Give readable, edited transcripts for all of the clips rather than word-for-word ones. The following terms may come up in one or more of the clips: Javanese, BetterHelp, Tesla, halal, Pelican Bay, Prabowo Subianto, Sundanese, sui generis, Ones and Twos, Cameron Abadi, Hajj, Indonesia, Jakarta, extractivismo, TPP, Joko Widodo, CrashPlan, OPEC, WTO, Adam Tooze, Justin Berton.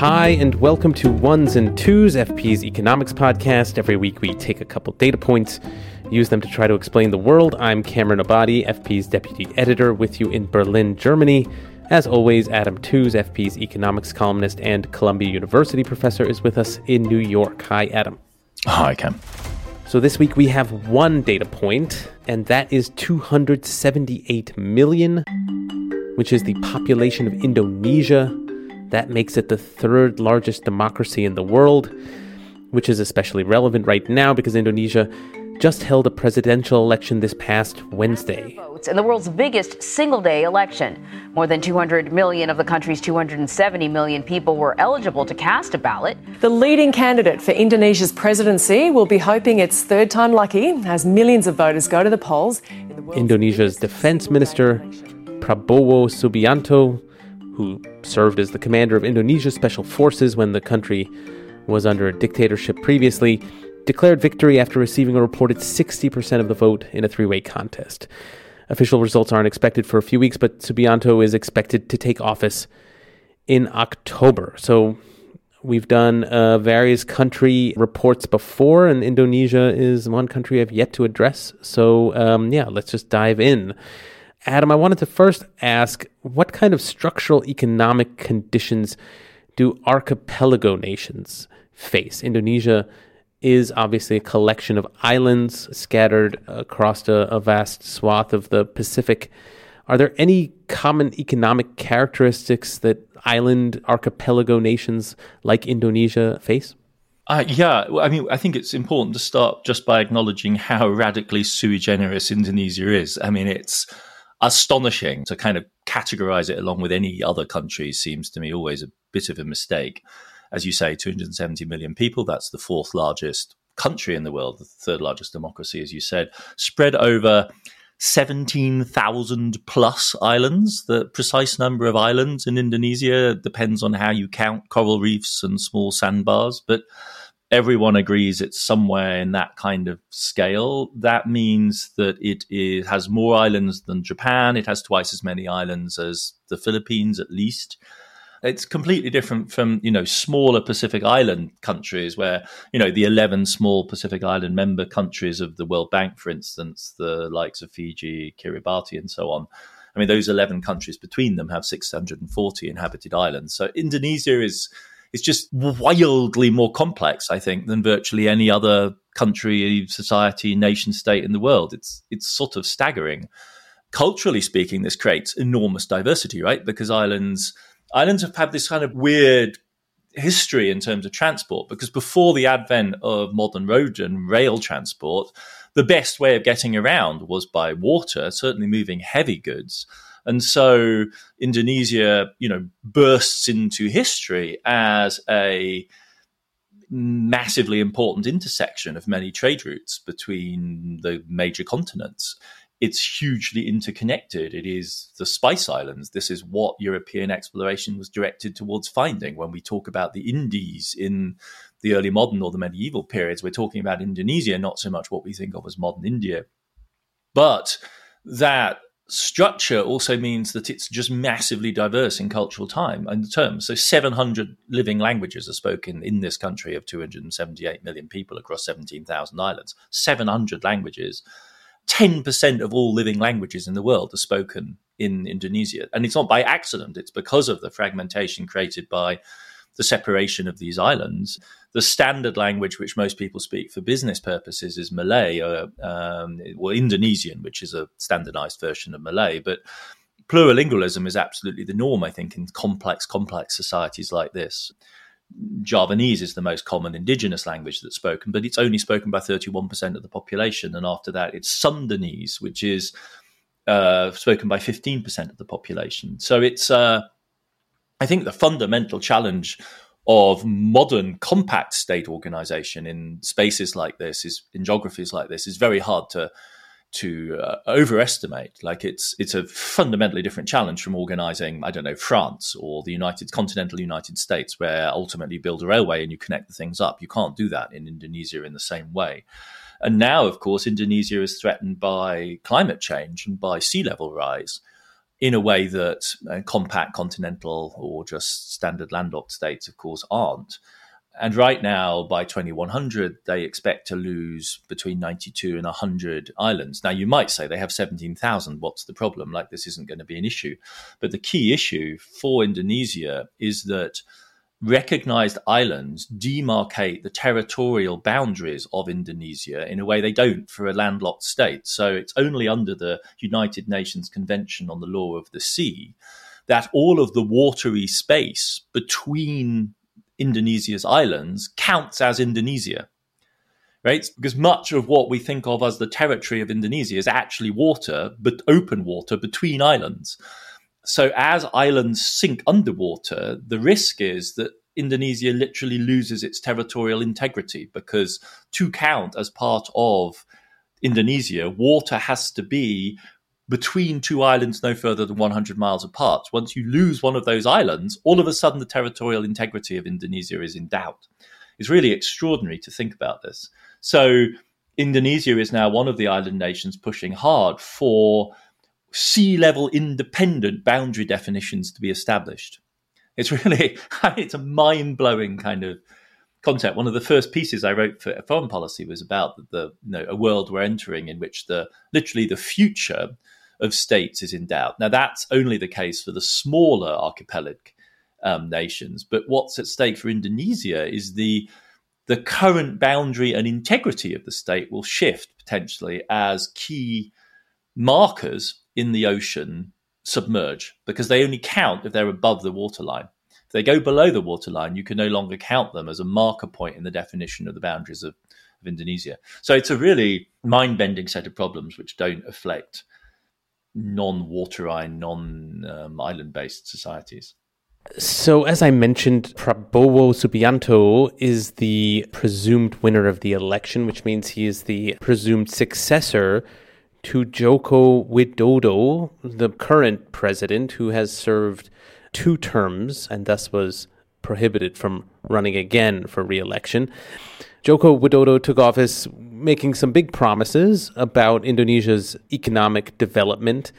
Hi, and welcome to Ones and Twos, FP's economics podcast. Every week we take a couple data points, use them to try to explain the world. I'm Cameron Abadi, FP's deputy editor, with you in Berlin, Germany. As always, Adam Tooze, FP's economics columnist and Columbia University professor, is with us in New York. Hi, Adam. Hi, Cam. So this week we have one data point, and that is 278 million, which is the population of Indonesia. That makes it the third largest democracy in the world, which is especially relevant right now because Indonesia just held a presidential election this past Wednesday. Votes in the world's biggest single-day election. More than 200 million of the country's 270 million people were eligible to cast a ballot. The leading candidate for Indonesia's presidency will be hoping it's third time lucky as millions of voters go to the polls. Indonesia's defense minister, Prabowo Subianto, who served as the commander of Indonesia's special forces when the country was under a dictatorship previously, declared victory after receiving a reported 60% of the vote in a three-way contest. Official results aren't expected for a few weeks, but Subianto is expected to take office in October. So we've done various country reports before, and Indonesia is one country I've yet to address. So let's just dive in. Adam, I wanted to first ask, what kind of structural economic conditions do archipelago nations face? Indonesia is obviously a collection of islands scattered across a vast swath of the Pacific. Are there any common economic characteristics that island archipelago nations like Indonesia face? I think it's important to start just by acknowledging how radically sui generis Indonesia is. I mean, it's astonishing to kind of categorize it along with any other country seems to me always a bit of a mistake. As you say, 270 million people, that's the fourth largest country in the world, the third largest democracy, as you said, spread over 17,000 plus islands. The precise number of islands in Indonesia depends on how you count coral reefs and small sandbars, but everyone agrees it's somewhere in that kind of scale. That means that it has more islands than Japan. It has twice as many islands as the Philippines, at least. It's completely different from, smaller Pacific Island countries where, the 11 small Pacific Island member countries of the World Bank, for instance, the likes of Fiji, Kiribati, and so on. I mean, those 11 countries between them have 640 inhabited islands. So Indonesia It's just wildly more complex, I think, than virtually any other country, society, nation state in the world. It's sort of staggering. Culturally speaking, this creates enormous diversity, right? Because islands have had this kind of weird history in terms of transport, because before the advent of modern road and rail transport, the best way of getting around was by water, certainly moving heavy goods. And so Indonesia, bursts into history as a massively important intersection of many trade routes between the major continents. It's hugely interconnected. It is the Spice Islands. This is what European exploration was directed towards finding. When we talk about the Indies in the early modern or the medieval periods, we're talking about Indonesia, not so much what we think of as modern India. But that structure also means that it's just massively diverse in cultural time and terms. So 700 living languages are spoken in this country of 278 million people across 17,000 islands. 700 languages. 10% of all living languages in the world are spoken in Indonesia. And it's not by accident. It's because of the fragmentation created by the separation of these islands. The standard language which most people speak for business purposes is Malay, or Indonesian, which is a standardized version of Malay. But plurilingualism is absolutely the norm, I think, in complex societies like this. Javanese is the most common indigenous language that's spoken, but it's only spoken by 31% of the population. And after that, it's Sundanese, which is spoken by 15% of the population. So it's I think the fundamental challenge of modern compact state organization in spaces like this, is in geographies like this, is very hard to overestimate. Like it's a fundamentally different challenge from organizing, France or the continental United States, where ultimately you build a railway and you connect the things up. You can't do that in Indonesia in the same way. And now, of course, Indonesia is threatened by climate change and by sea level rise. in a way that compact continental or just standard landlocked states, of course, aren't. And right now, by 2100, they expect to lose between 92 and 100 islands. Now, you might say they have 17,000. What's the problem? Like, this isn't going to be an issue. But the key issue for Indonesia is that recognized islands demarcate the territorial boundaries of Indonesia in a way they don't for a landlocked state. So it's only under the United Nations Convention on the Law of the Sea that all of the watery space between Indonesia's islands counts as Indonesia, right? Because much of what we think of as the territory of Indonesia is actually water, but open water between islands. So as islands sink underwater, the risk is that Indonesia literally loses its territorial integrity, because to count as part of Indonesia, water has to be between two islands no further than 100 miles apart. Once you lose one of those islands, all of a sudden the territorial integrity of Indonesia is in doubt. It's really extraordinary to think about this. So Indonesia is now one of the island nations pushing hard for sea level independent boundary definitions to be established. It's really, it's a mind-blowing kind of concept. One of the first pieces I wrote for Foreign Policy was about a world we're entering in which the future of states is in doubt. Now, that's only the case for the smaller archipelagic nations, but what's at stake for Indonesia is the current boundary and integrity of the state will shift potentially as key markers in the ocean submerge, because they only count if they're above the waterline. If they go below the waterline, you can no longer count them as a marker point in the definition of the boundaries of Indonesia. So it's a really mind-bending set of problems which don't affect non-waterine, non-island-based societies. So, as I mentioned, Prabowo Subianto is the presumed winner of the election, which means he is the presumed successor to Joko Widodo, the current president, who has served 2 terms and thus was prohibited from running again for re-election. Joko Widodo took office making some big promises about Indonesia's economic development.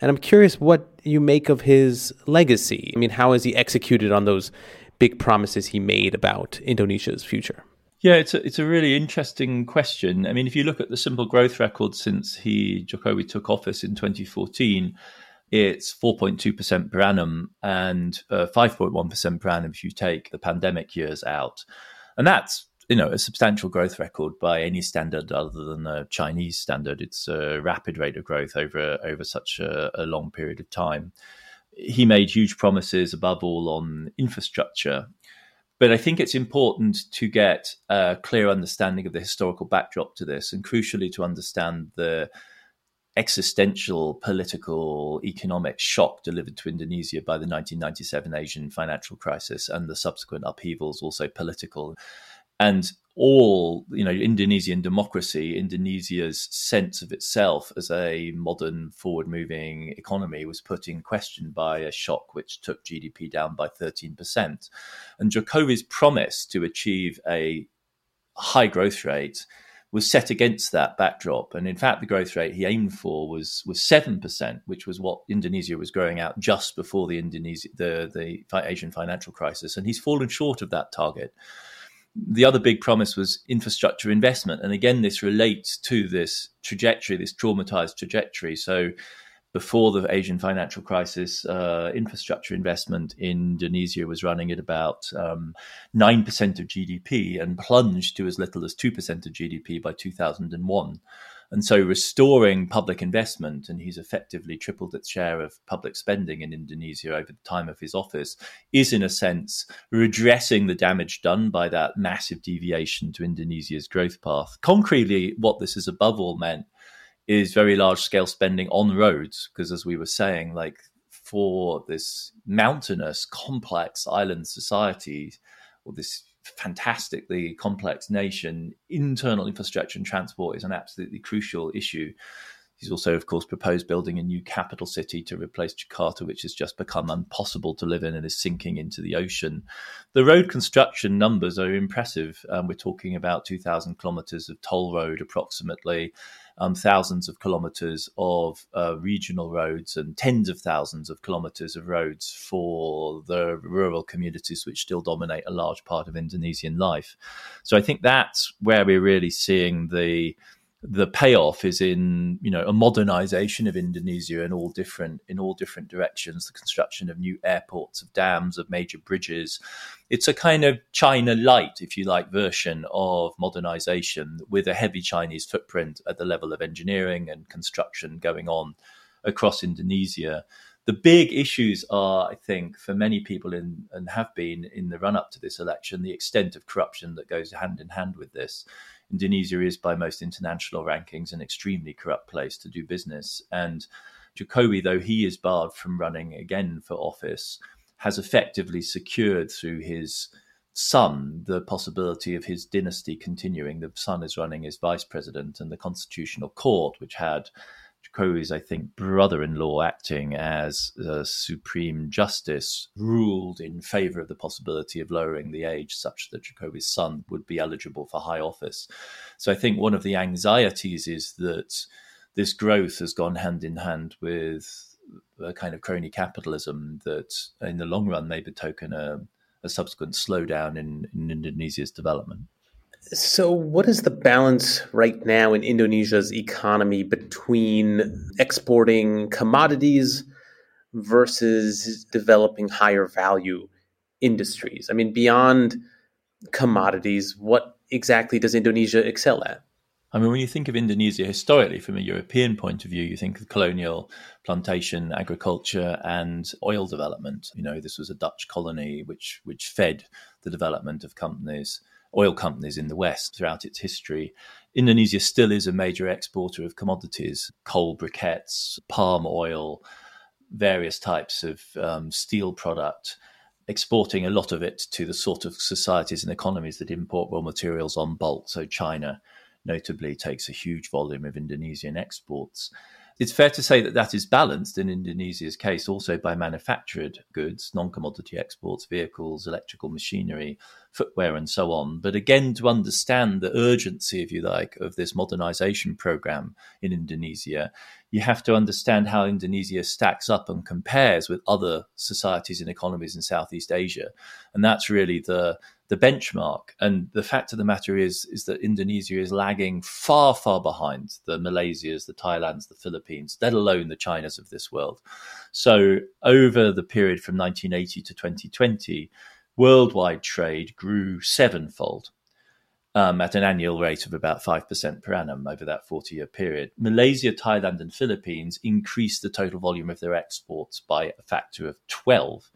And I'm curious what you make of his legacy. I mean, how has he executed on those big promises he made about Indonesia's future? Yeah, it's a really interesting question. I mean, if you look at the simple growth record since Jokowi took office in 2014, it's 4.2% per annum and 5.1% per annum if you take the pandemic years out. And that's, a substantial growth record by any standard other than the Chinese standard. It's a rapid rate of growth over such a long period of time. He made huge promises, above all, on infrastructure. But I think it's important to get a clear understanding of the historical backdrop to this, and crucially to understand the existential, political, economic shock delivered to Indonesia by the 1997 Asian financial crisis and the subsequent upheavals, also political. And all, Indonesian democracy, Indonesia's sense of itself as a modern, forward-moving economy was put in question by a shock which took GDP down by 13%. And Jokowi's promise to achieve a high growth rate was set against that backdrop. And in fact, the growth rate he aimed for was 7%, which was what Indonesia was growing out just before the Asian financial crisis. And he's fallen short of that target. The other big promise was infrastructure investment. And again, this relates to this trajectory, this traumatized trajectory. So before the Asian financial crisis, infrastructure investment in Indonesia was running at about 9% of GDP and plunged to as little as 2% of GDP by 2001. And so restoring public investment, and he's effectively tripled its share of public spending in Indonesia over the time of his office, is in a sense redressing the damage done by that massive deviation to Indonesia's growth path. Concretely, what this has above all meant is very large-scale spending on roads, because as we were saying, like, for this mountainous, complex island society, or this fantastically complex nation, internal infrastructure and transport is an absolutely crucial issue. He's also, of course, proposed building a new capital city to replace Jakarta, which has just become impossible to live in and is sinking into the ocean. The road construction numbers are impressive. We're talking about 2,000 kilometres of toll road approximately, thousands of kilometres of regional roads and tens of thousands of kilometres of roads for the rural communities which still dominate a large part of Indonesian life. So I think that's where we're really seeing the payoff is in, you know, a modernization of Indonesia in all different directions, the construction of new airports, of dams, of major bridges. It's a kind of China light, if you like, version of modernization with a heavy Chinese footprint at the level of engineering and construction going on across Indonesia. The big issues are, I think, for many people and have been in the run-up to this election, the extent of corruption that goes hand in hand with this. Indonesia is, by most international rankings, an extremely corrupt place to do business. And Jokowi, though he is barred from running again for office, has effectively secured through his son the possibility of his dynasty continuing. The son is running as vice president, and the Constitutional Court, which had Jokowi's, I think, brother-in-law acting as Supreme Justice, ruled in favour of the possibility of lowering the age such that Jokowi's son would be eligible for high office. So I think one of the anxieties is that this growth has gone hand in hand with a kind of crony capitalism that in the long run may betoken a subsequent slowdown in Indonesia's development. So what is the balance right now in Indonesia's economy between exporting commodities versus developing higher value industries? I mean, beyond commodities, what exactly does Indonesia excel at? I mean, when you think of Indonesia historically from a European point of view, you think of colonial plantation, agriculture and oil development. You know, this was a Dutch colony which fed the development of oil companies in the West throughout its history. Indonesia still is a major exporter of commodities, coal briquettes, palm oil, various types of steel product, exporting a lot of it to the sort of societies and economies that import raw materials on bulk. So China notably takes a huge volume of Indonesian exports. It's fair to say that that is balanced in Indonesia's case also by manufactured goods, non-commodity exports, vehicles, electrical machinery, footwear and so on. But again, to understand the urgency, if you like, of this modernization program in Indonesia, you have to understand how Indonesia stacks up and compares with other societies and economies in Southeast Asia. And that's really the benchmark. And the fact of the matter is that Indonesia is lagging far, far behind the Malaysias, the Thailands, the Philippines, let alone the Chinas of this world. So over the period from 1980 to 2020, worldwide trade grew sevenfold at an annual rate of about 5% per annum over that 40-year period. Malaysia, Thailand and Philippines increased the total volume of their exports by a factor of 12.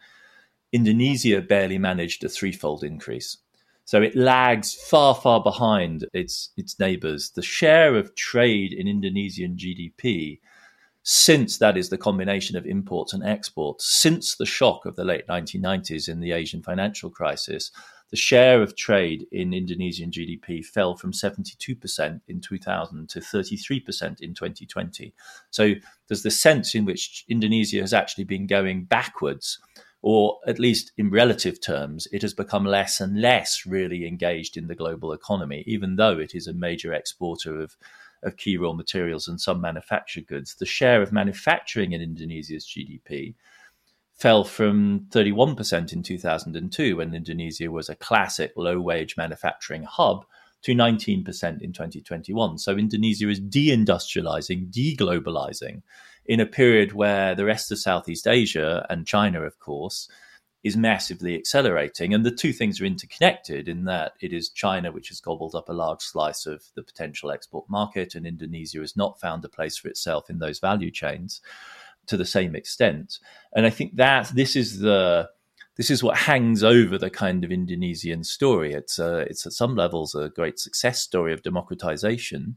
Indonesia barely managed a threefold increase. So it lags far, far behind its neighbours. The share of trade in Indonesian GDP, since that is the combination of imports and exports, since the shock of the late 1990s in the Asian financial crisis, the share of trade in Indonesian GDP fell from 72% in 2000 to 33% in 2020. So there's the sense in which Indonesia has actually been going backwards, or at least in relative terms, it has become less and less really engaged in the global economy, even though it is a major exporter of key raw materials and some manufactured goods. The share of manufacturing in Indonesia's GDP fell from 31% in 2002, when Indonesia was a classic low-wage manufacturing hub, to 19% in 2021. So Indonesia is deindustrializing, deglobalizing in a period where the rest of Southeast Asia and China, of course, is massively accelerating. And the two things are interconnected in that it is China which has gobbled up a large slice of the potential export market, and Indonesia has not found a place for itself in those value chains to the same extent. And I think that this is what hangs over the kind of Indonesian story. It's at some levels a great success story of democratization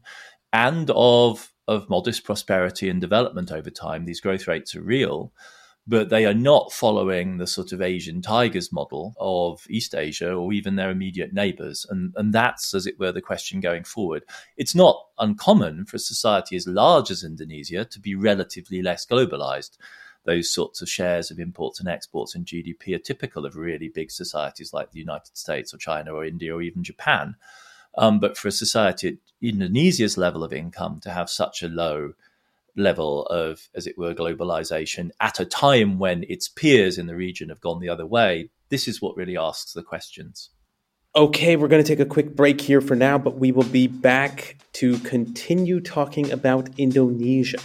and of modest prosperity and development over time. These growth rates are real, but they are not following the sort of Asian tigers model of East Asia or even their immediate neighbours. And that's, as it were, the question going forward. It's not uncommon for a society as large as Indonesia to be relatively less globalised. Those sorts of shares of imports and exports and GDP are typical of really big societies like the United States or China or India or even Japan. But for a society at Indonesia's level of income to have such a low level of, as it were, globalization at a time when its peers in the region have gone the other way, this is what really asks the questions. Okay, we're going to take a quick break here for now, but we will be back to continue talking about Indonesia.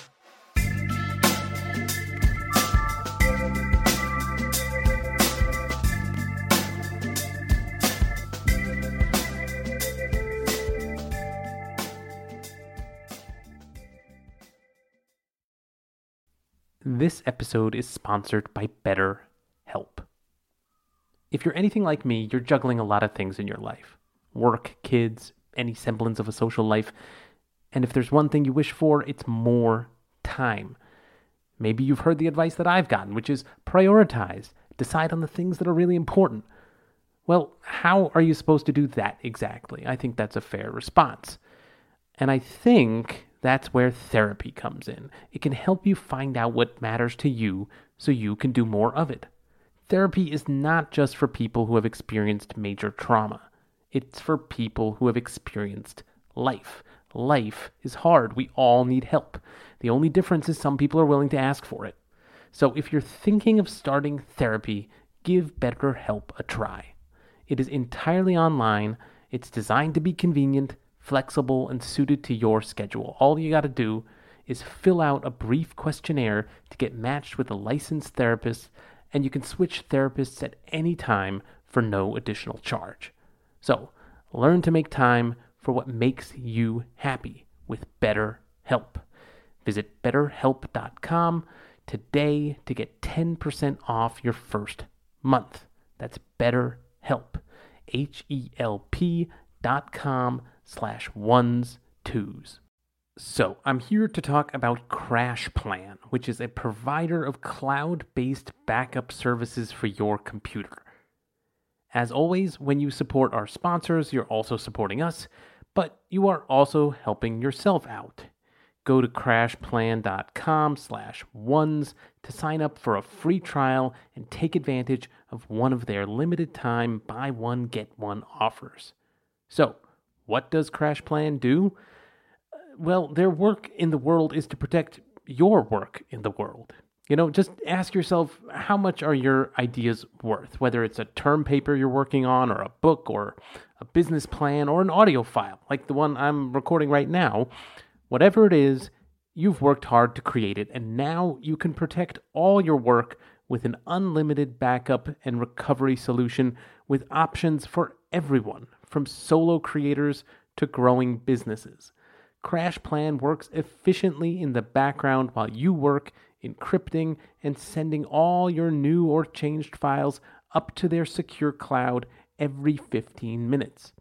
This episode is sponsored by BetterHelp. If you're anything like me, you're juggling a lot of things in your life. Work, kids, any semblance of a social life. And if there's one thing you wish for, it's more time. Maybe you've heard the advice that I've gotten, which is prioritize. Decide on the things that are really important. Well, how are you supposed to do that exactly? I think that's a fair response. And I think that's where therapy comes in. It can help you find out what matters to you so you can do more of it. Therapy is not just for people who have experienced major trauma. It's for people who have experienced life. Life is hard. We all need help. The only difference is some people are willing to ask for it. So if you're thinking of starting therapy, give BetterHelp a try. It is entirely online. It's designed to be convenient, flexible, and suited to your schedule. All you got to do is fill out a brief questionnaire to get matched with a licensed therapist, and you can switch therapists at any time for no additional charge. So, learn to make time for what makes you happy with BetterHelp. Visit BetterHelp.com today to get 10% off your first month. That's BetterHelp, HELP.com/ones-twos. So I'm here to talk about CrashPlan, which is a provider of cloud-based backup services for your computer. As always, when you support our sponsors, you're also supporting us, but you are also helping yourself out. Go to crashplan.com/ones to sign up for a free trial and take advantage of one of their limited-time buy one, get one offers. So, what does CrashPlan do? Well, their work in the world is to protect your work in the world. You know, just ask yourself, how much are your ideas worth? Whether it's a term paper you're working on, or a book, or a business plan, or an audio file, like the one I'm recording right now. Whatever it is, you've worked hard to create it, and now you can protect all your work with an unlimited backup and recovery solution with options for everyone, from solo creators to growing businesses. CrashPlan works efficiently in the background while you work, encrypting and sending all your new or changed files up to their secure cloud every 15 minutes.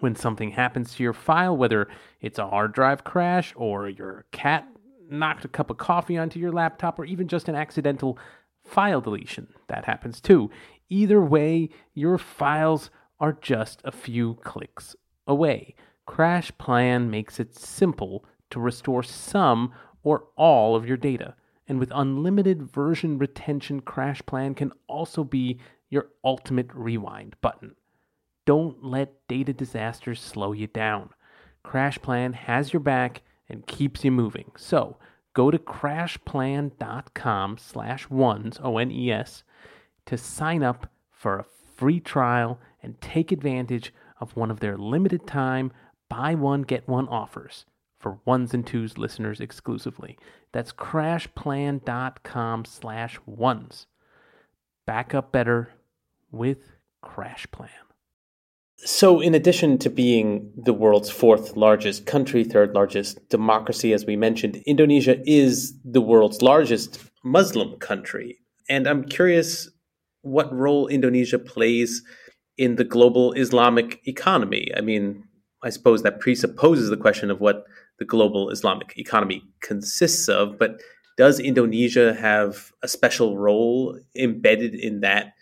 When something happens to your file, whether it's a hard drive crash or your cat knocked a cup of coffee onto your laptop or even just an accidental file deletion, that happens too. Either way, your files are just a few clicks away. CrashPlan makes it simple to restore some or all of your data. And with unlimited version retention, CrashPlan can also be your ultimate rewind button. Don't let data disasters slow you down. CrashPlan has your back and keeps you moving. So, go to crashplan.com/ones, O-N-E-S, to sign up for a free trial and take advantage of one of their limited time buy one get one offers for Ones and Twos listeners exclusively. That's crashplan.com/ones. Back up better with CrashPlan. So in addition to being the world's fourth largest country, third largest democracy, as we mentioned, Indonesia is the world's largest Muslim country. And I'm curious what role Indonesia plays in the global Islamic economy. I mean, I suppose that presupposes the question of what the global Islamic economy consists of, but Does Indonesia have a special role embedded in that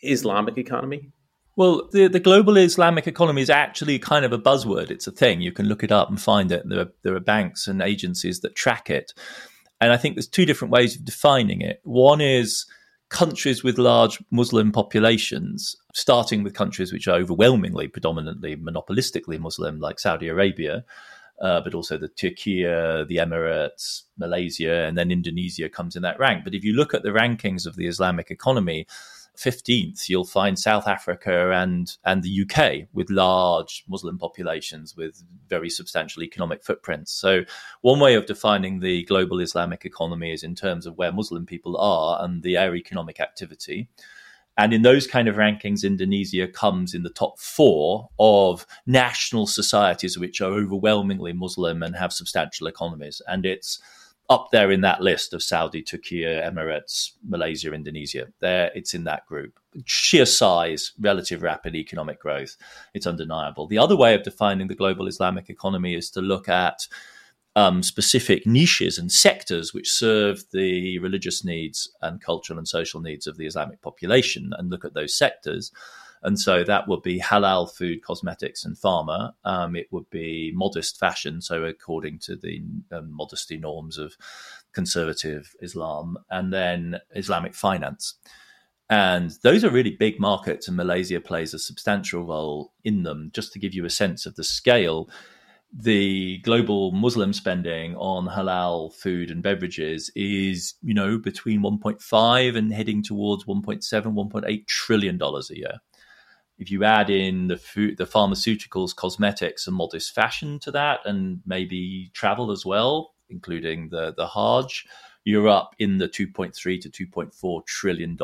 Islamic economy? Well, the global Islamic economy is actually kind of a buzzword. It's a thing. You can look it up and find it. There are banks and agencies that track it. And I think there's two different ways of defining it. One is countries with large Muslim populations, starting with countries which are overwhelmingly, predominantly, monopolistically Muslim, like Saudi Arabia, but also the Turkey, the Emirates, Malaysia, and then Indonesia comes in that rank. But if you look at the rankings of the Islamic economy, 15th, you'll find South Africa and the UK with large Muslim populations with very substantial economic footprints. So one way of defining the global Islamic economy is in terms of where Muslim people are and their economic activity. And in those kind of rankings, Indonesia comes in the top 4 of national societies which are overwhelmingly Muslim and have substantial economies. And it's up there in that list of Saudi, Turkey, Emirates, Malaysia, Indonesia. There, it's in that group. Sheer size, relative rapid economic growth, it's undeniable. The other way of defining the global Islamic economy is to look at specific niches and sectors which serve the religious needs and cultural and social needs of the Islamic population and look at those sectors. And so that would be halal food, cosmetics, and pharma. It would be modest fashion, so according to the modesty norms of conservative Islam, and then Islamic finance. And those are really big markets, and Malaysia plays a substantial role in them. Just to give you a sense of the scale, the global Muslim spending on halal food and beverages is, between 1.5 and heading towards $1.7-1.8 trillion a year. If you add in the food, the pharmaceuticals, cosmetics, and modest fashion to that, and maybe travel as well, including the Hajj, you're up in the $2.3-2.4 trillion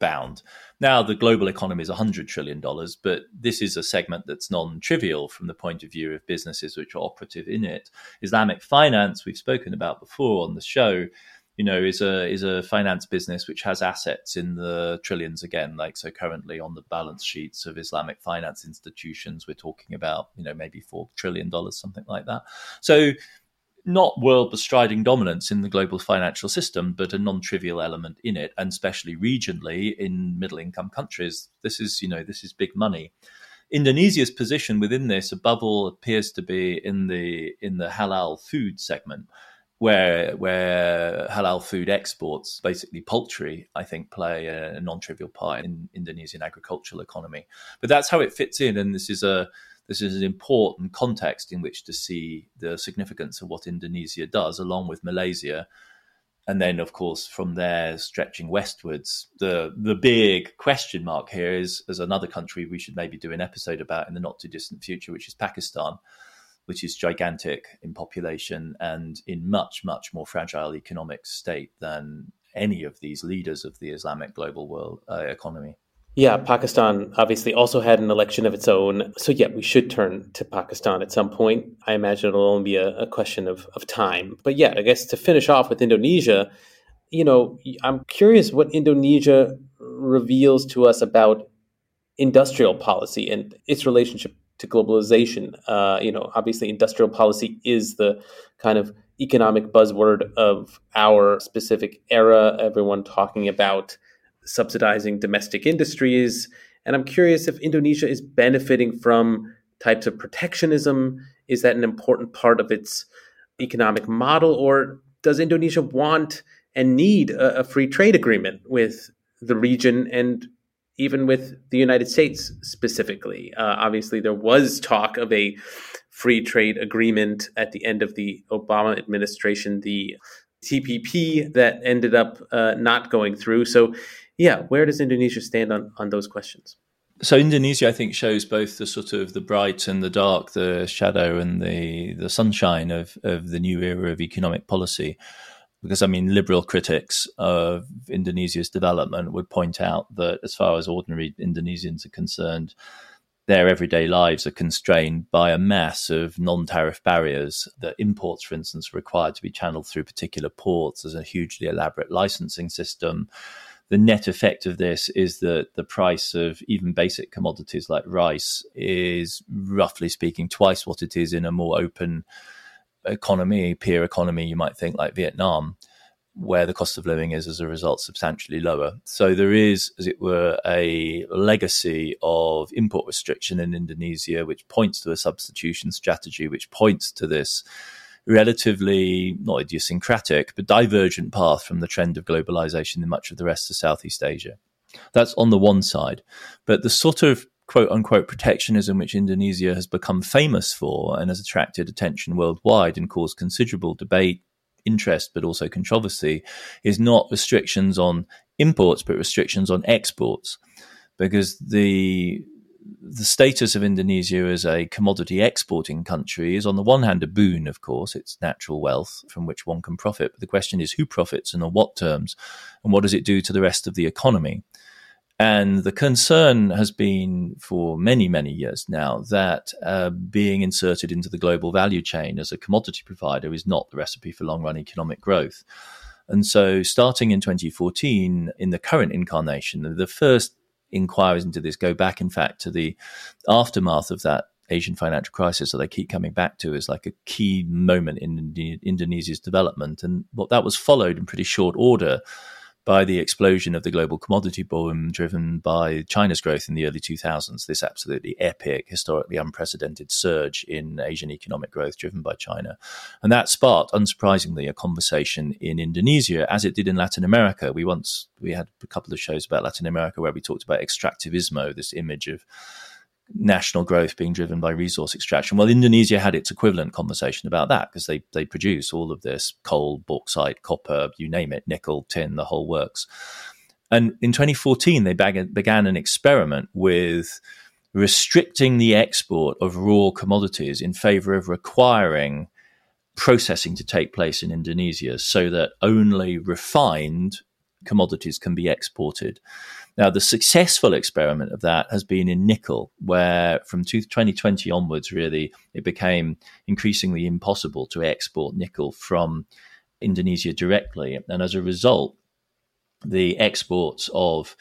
bound. Now, the global economy is $100 trillion, but this is a segment that's non-trivial from the point of view of businesses which are operative in it. Islamic finance, we've spoken about before on the show, is a finance business which has assets in the trillions again. So currently on the balance sheets of Islamic finance institutions, we're talking about, maybe $4 trillion, something like that. So not world bestriding dominance in the global financial system, but a non-trivial element in it. And especially regionally in middle income countries, this is big money. Indonesia's position within this above all appears to be in the halal food segment, where halal food exports, basically poultry, I think, play a non-trivial part in Indonesian agricultural economy. But that's how it fits in, and this is an important context in which to see the significance of what Indonesia does, along with Malaysia. And then, of course, from there, stretching westwards, the big question mark here is, as another country we should maybe do an episode about in the not-too-distant future, which is Pakistan, which is gigantic in population and in much, much more fragile economic state than any of these leaders of the Islamic global world economy. Yeah, Pakistan obviously also had an election of its own. So yeah, we should turn to Pakistan at some point. I imagine it'll only be a question of time. But yeah, I guess to finish off with Indonesia, I'm curious what Indonesia reveals to us about industrial policy and its relationship to globalization. Obviously industrial policy is the kind of economic buzzword of our specific era, everyone talking about subsidizing domestic industries. And I'm curious if Indonesia is benefiting from types of protectionism. Is that an important part of its economic model? Or does Indonesia want and need a free trade agreement with the region and even with the United States specifically? Obviously, there was talk of a free trade agreement at the end of the Obama administration, the TPP, that ended up not going through. So, yeah, where does Indonesia stand on those questions? So Indonesia, I think, shows both the sort of the bright and the dark, the shadow and the sunshine of the new era of economic policy. Because, liberal critics of Indonesia's development would point out that as far as ordinary Indonesians are concerned, their everyday lives are constrained by a mass of non-tariff barriers. That imports, for instance, are required to be channeled through particular ports. There's a hugely elaborate licensing system. The net effect of this is that the price of even basic commodities like rice is, roughly speaking, twice what it is in a more open economy, peer economy, you might think like Vietnam, where the cost of living is, as a result, substantially lower. So there is, as it were, a legacy of import restriction in Indonesia, which points to a substitution strategy, which points to this relatively, not idiosyncratic, but divergent path from the trend of globalization in much of the rest of Southeast Asia. That's on the one side. But the sort of quote-unquote protectionism which Indonesia has become famous for and has attracted attention worldwide and caused considerable debate, interest, but also controversy, is not restrictions on imports, but restrictions on exports. Because the status of Indonesia as a commodity exporting country is, on the one hand, a boon, of course. It's natural wealth from which one can profit. But the question is who profits and on what terms, and what does it do to the rest of the economy? And the concern has been for many, many years now that being inserted into the global value chain as a commodity provider is not the recipe for long-run economic growth. And so starting in 2014, in the current incarnation, the first inquiries into this go back, in fact, to the aftermath of that Asian financial crisis that I keep coming back to as like a key moment in Indonesia's development. And what that was followed in pretty short order by the explosion of the global commodity boom driven by China's growth in the early 2000s, this absolutely epic, historically unprecedented surge in Asian economic growth driven by China. And that sparked, unsurprisingly, a conversation in Indonesia, as it did in Latin America. We had a couple of shows about Latin America where we talked about extractivismo, this image of national growth being driven by resource extraction. Well, Indonesia had its equivalent conversation about that because they produce all of this coal, bauxite, copper, you name it, nickel, tin, the whole works. And in 2014, they began an experiment with restricting the export of raw commodities in favor of requiring processing to take place in Indonesia so that only refined commodities can be exported. Now, the successful experiment of that has been in nickel, where from 2020 onwards, really, it became increasingly impossible to export nickel from Indonesia directly. And as a result, the exports of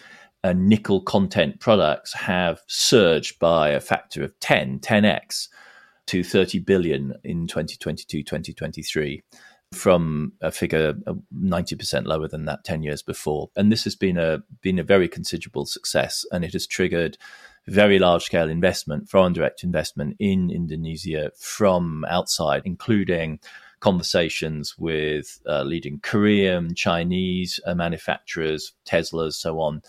nickel content products have surged by a factor of 10x, to 30 billion in 2022, 2023. From a figure 90% lower than that 10 years before. And this has been a very considerable success, and it has triggered very large-scale investment, foreign direct investment in Indonesia from outside, including conversations with leading Korean, Chinese manufacturers, Teslas, so on.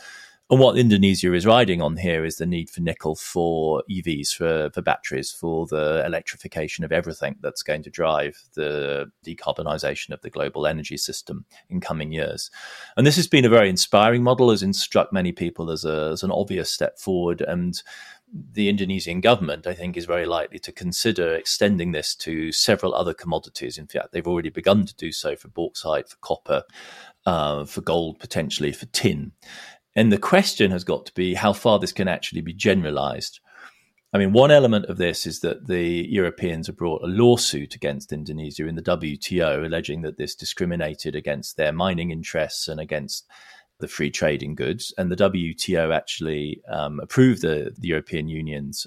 And what Indonesia is riding on here is the need for nickel for EVs, for batteries, for the electrification of everything that's going to drive the decarbonisation of the global energy system in coming years. And this has been a very inspiring model, has struck many people as an obvious step forward. And the Indonesian government, I think, is very likely to consider extending this to several other commodities. In fact, they've already begun to do so for bauxite, for copper, for gold, potentially for tin. And the question has got to be how far this can actually be generalized. I mean, one element of this is that the Europeans have brought a lawsuit against Indonesia in the WTO, alleging that this discriminated against their mining interests and against the free trade in goods. And the WTO actually approved the European Union's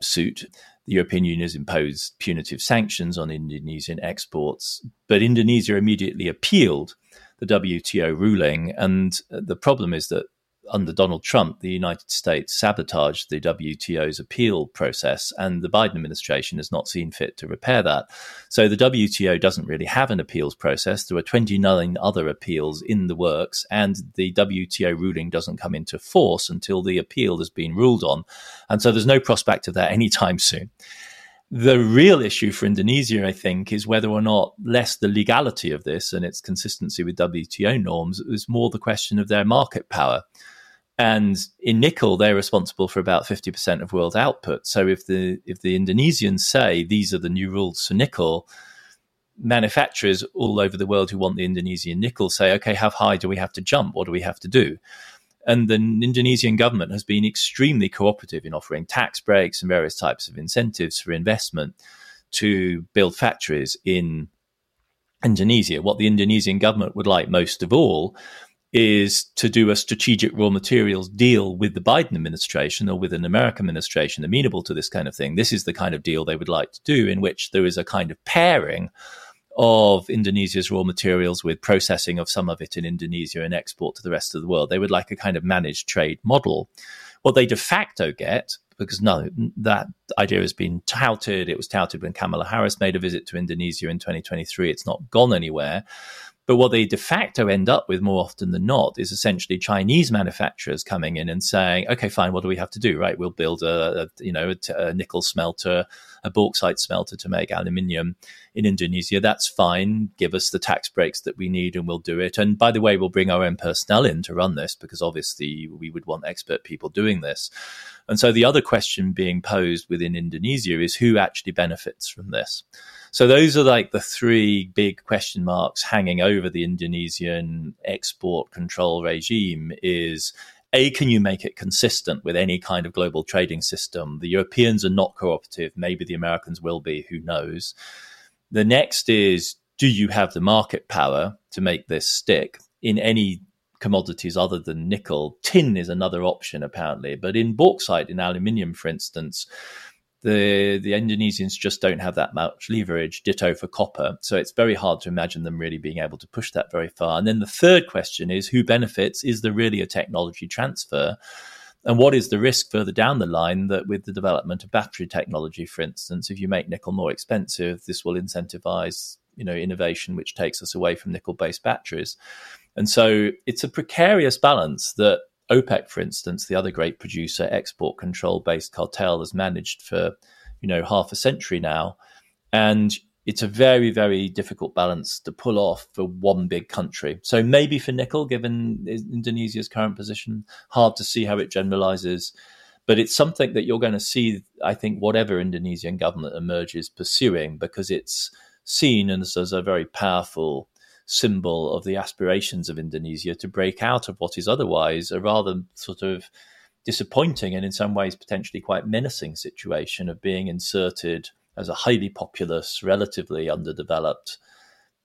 suit. The European Union has imposed punitive sanctions on Indonesian exports, but Indonesia immediately appealed the WTO ruling. And the problem is that under Donald Trump, the United States sabotaged the WTO's appeal process, and the Biden administration has not seen fit to repair that. So the WTO doesn't really have an appeals process. There are 29 other appeals in the works, and the WTO ruling doesn't come into force until the appeal has been ruled on. And so there's no prospect of that anytime soon. The real issue for Indonesia, I think, is whether or not less the legality of this and its consistency with WTO norms is more the question of their market power. And in nickel, they're responsible for about 50% of world output. So if the Indonesians say these are the new rules for nickel, manufacturers all over the world who want the Indonesian nickel say, okay, how high do we have to jump? What do we have to do? And the Indonesian government has been extremely cooperative in offering tax breaks and various types of incentives for investment to build factories in Indonesia. What the Indonesian government would like most of all is to do a strategic raw materials deal with the Biden administration or with an American administration amenable to this kind of thing. This is the kind of deal they would like to do, in which there is a kind of pairing of Indonesia's raw materials with processing of some of it in Indonesia and export to the rest of the world. They would like a kind of managed trade model. What they de facto get, because no, that idea has been touted. It was touted when Kamala Harris made a visit to Indonesia in 2023. It's not gone anywhere. But what they de facto end up with more often than not is essentially Chinese manufacturers coming in and saying, okay, fine, what do we have to do? Right, we'll build a nickel smelter, a bauxite smelter to make aluminium in Indonesia. That's fine. Give us the tax breaks that we need and we'll do it. And by the way, we'll bring our own personnel in to run this, because obviously we would want expert people doing this. And so the other question being posed within Indonesia is who actually benefits from this? So those are like the three big question marks hanging over the Indonesian export control regime is, A, can you make it consistent with any kind of global trading system? The Europeans are not cooperative. Maybe the Americans will be. Who knows? The next is, do you have the market power to make this stick in any commodities other than nickel? Tin is another option, apparently. But in bauxite, in aluminium, for instance, the Indonesians just don't have that much leverage, ditto for copper. So it's very hard to imagine them really being able to push that very far. And then the third question is, who benefits? Is there really a technology transfer? And what is the risk further down the line that with the development of battery technology, for instance, if you make nickel more expensive, this will incentivize, innovation, which takes us away from nickel-based batteries. And so it's a precarious balance that OPEC, for instance, the other great producer, export control-based cartel, has managed for, half a century now. And it's a very, very difficult balance to pull off for one big country. So maybe for nickel, given Indonesia's current position, hard to see how it generalizes. But it's something that you're going to see, I think, whatever Indonesian government emerges pursuing, because it's seen as a very powerful symbol of the aspirations of Indonesia to break out of what is otherwise a rather sort of disappointing and in some ways potentially quite menacing situation of being inserted as a highly populous, relatively underdeveloped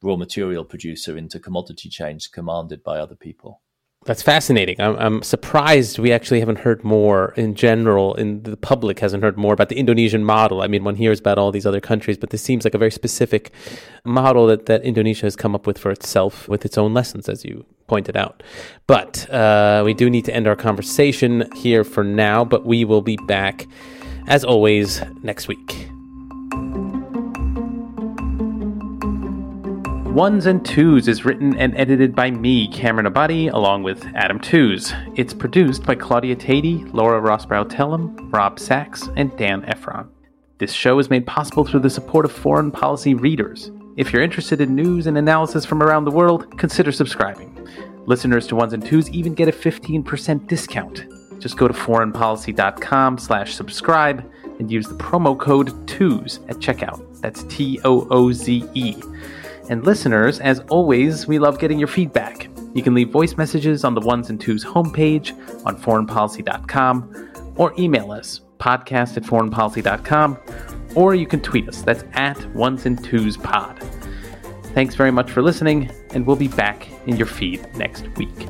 raw material producer into commodity chains commanded by other people. That's fascinating. I'm surprised we actually haven't heard more in general, and the public hasn't heard more about the Indonesian model. I mean, one hears about all these other countries, but this seems like a very specific model that Indonesia has come up with for itself with its own lessons, as you pointed out. But we do need to end our conversation here for now, but we will be back, as always, next week. Ones and Twos is written and edited by me, Cameron Abadi, along with Adam Tooze. It's produced by Claudia Tatey, Laura Rosbrow-Tellum, Rob Sachs, and Dan Efron. This show is made possible through the support of foreign policy readers. If you're interested in news and analysis from around the world, consider subscribing. Listeners to Ones and Twos even get a 15% discount. Just go to foreignpolicy.com/subscribe and use the promo code TWOZE at checkout. That's TOOZE. And listeners, as always, we love getting your feedback. You can leave voice messages on the Ones and Twos homepage on foreignpolicy.com, or email us, podcast@foreignpolicy.com, or you can tweet us. That's @OnesandTwosPod. Thanks very much for listening, and we'll be back in your feed next week.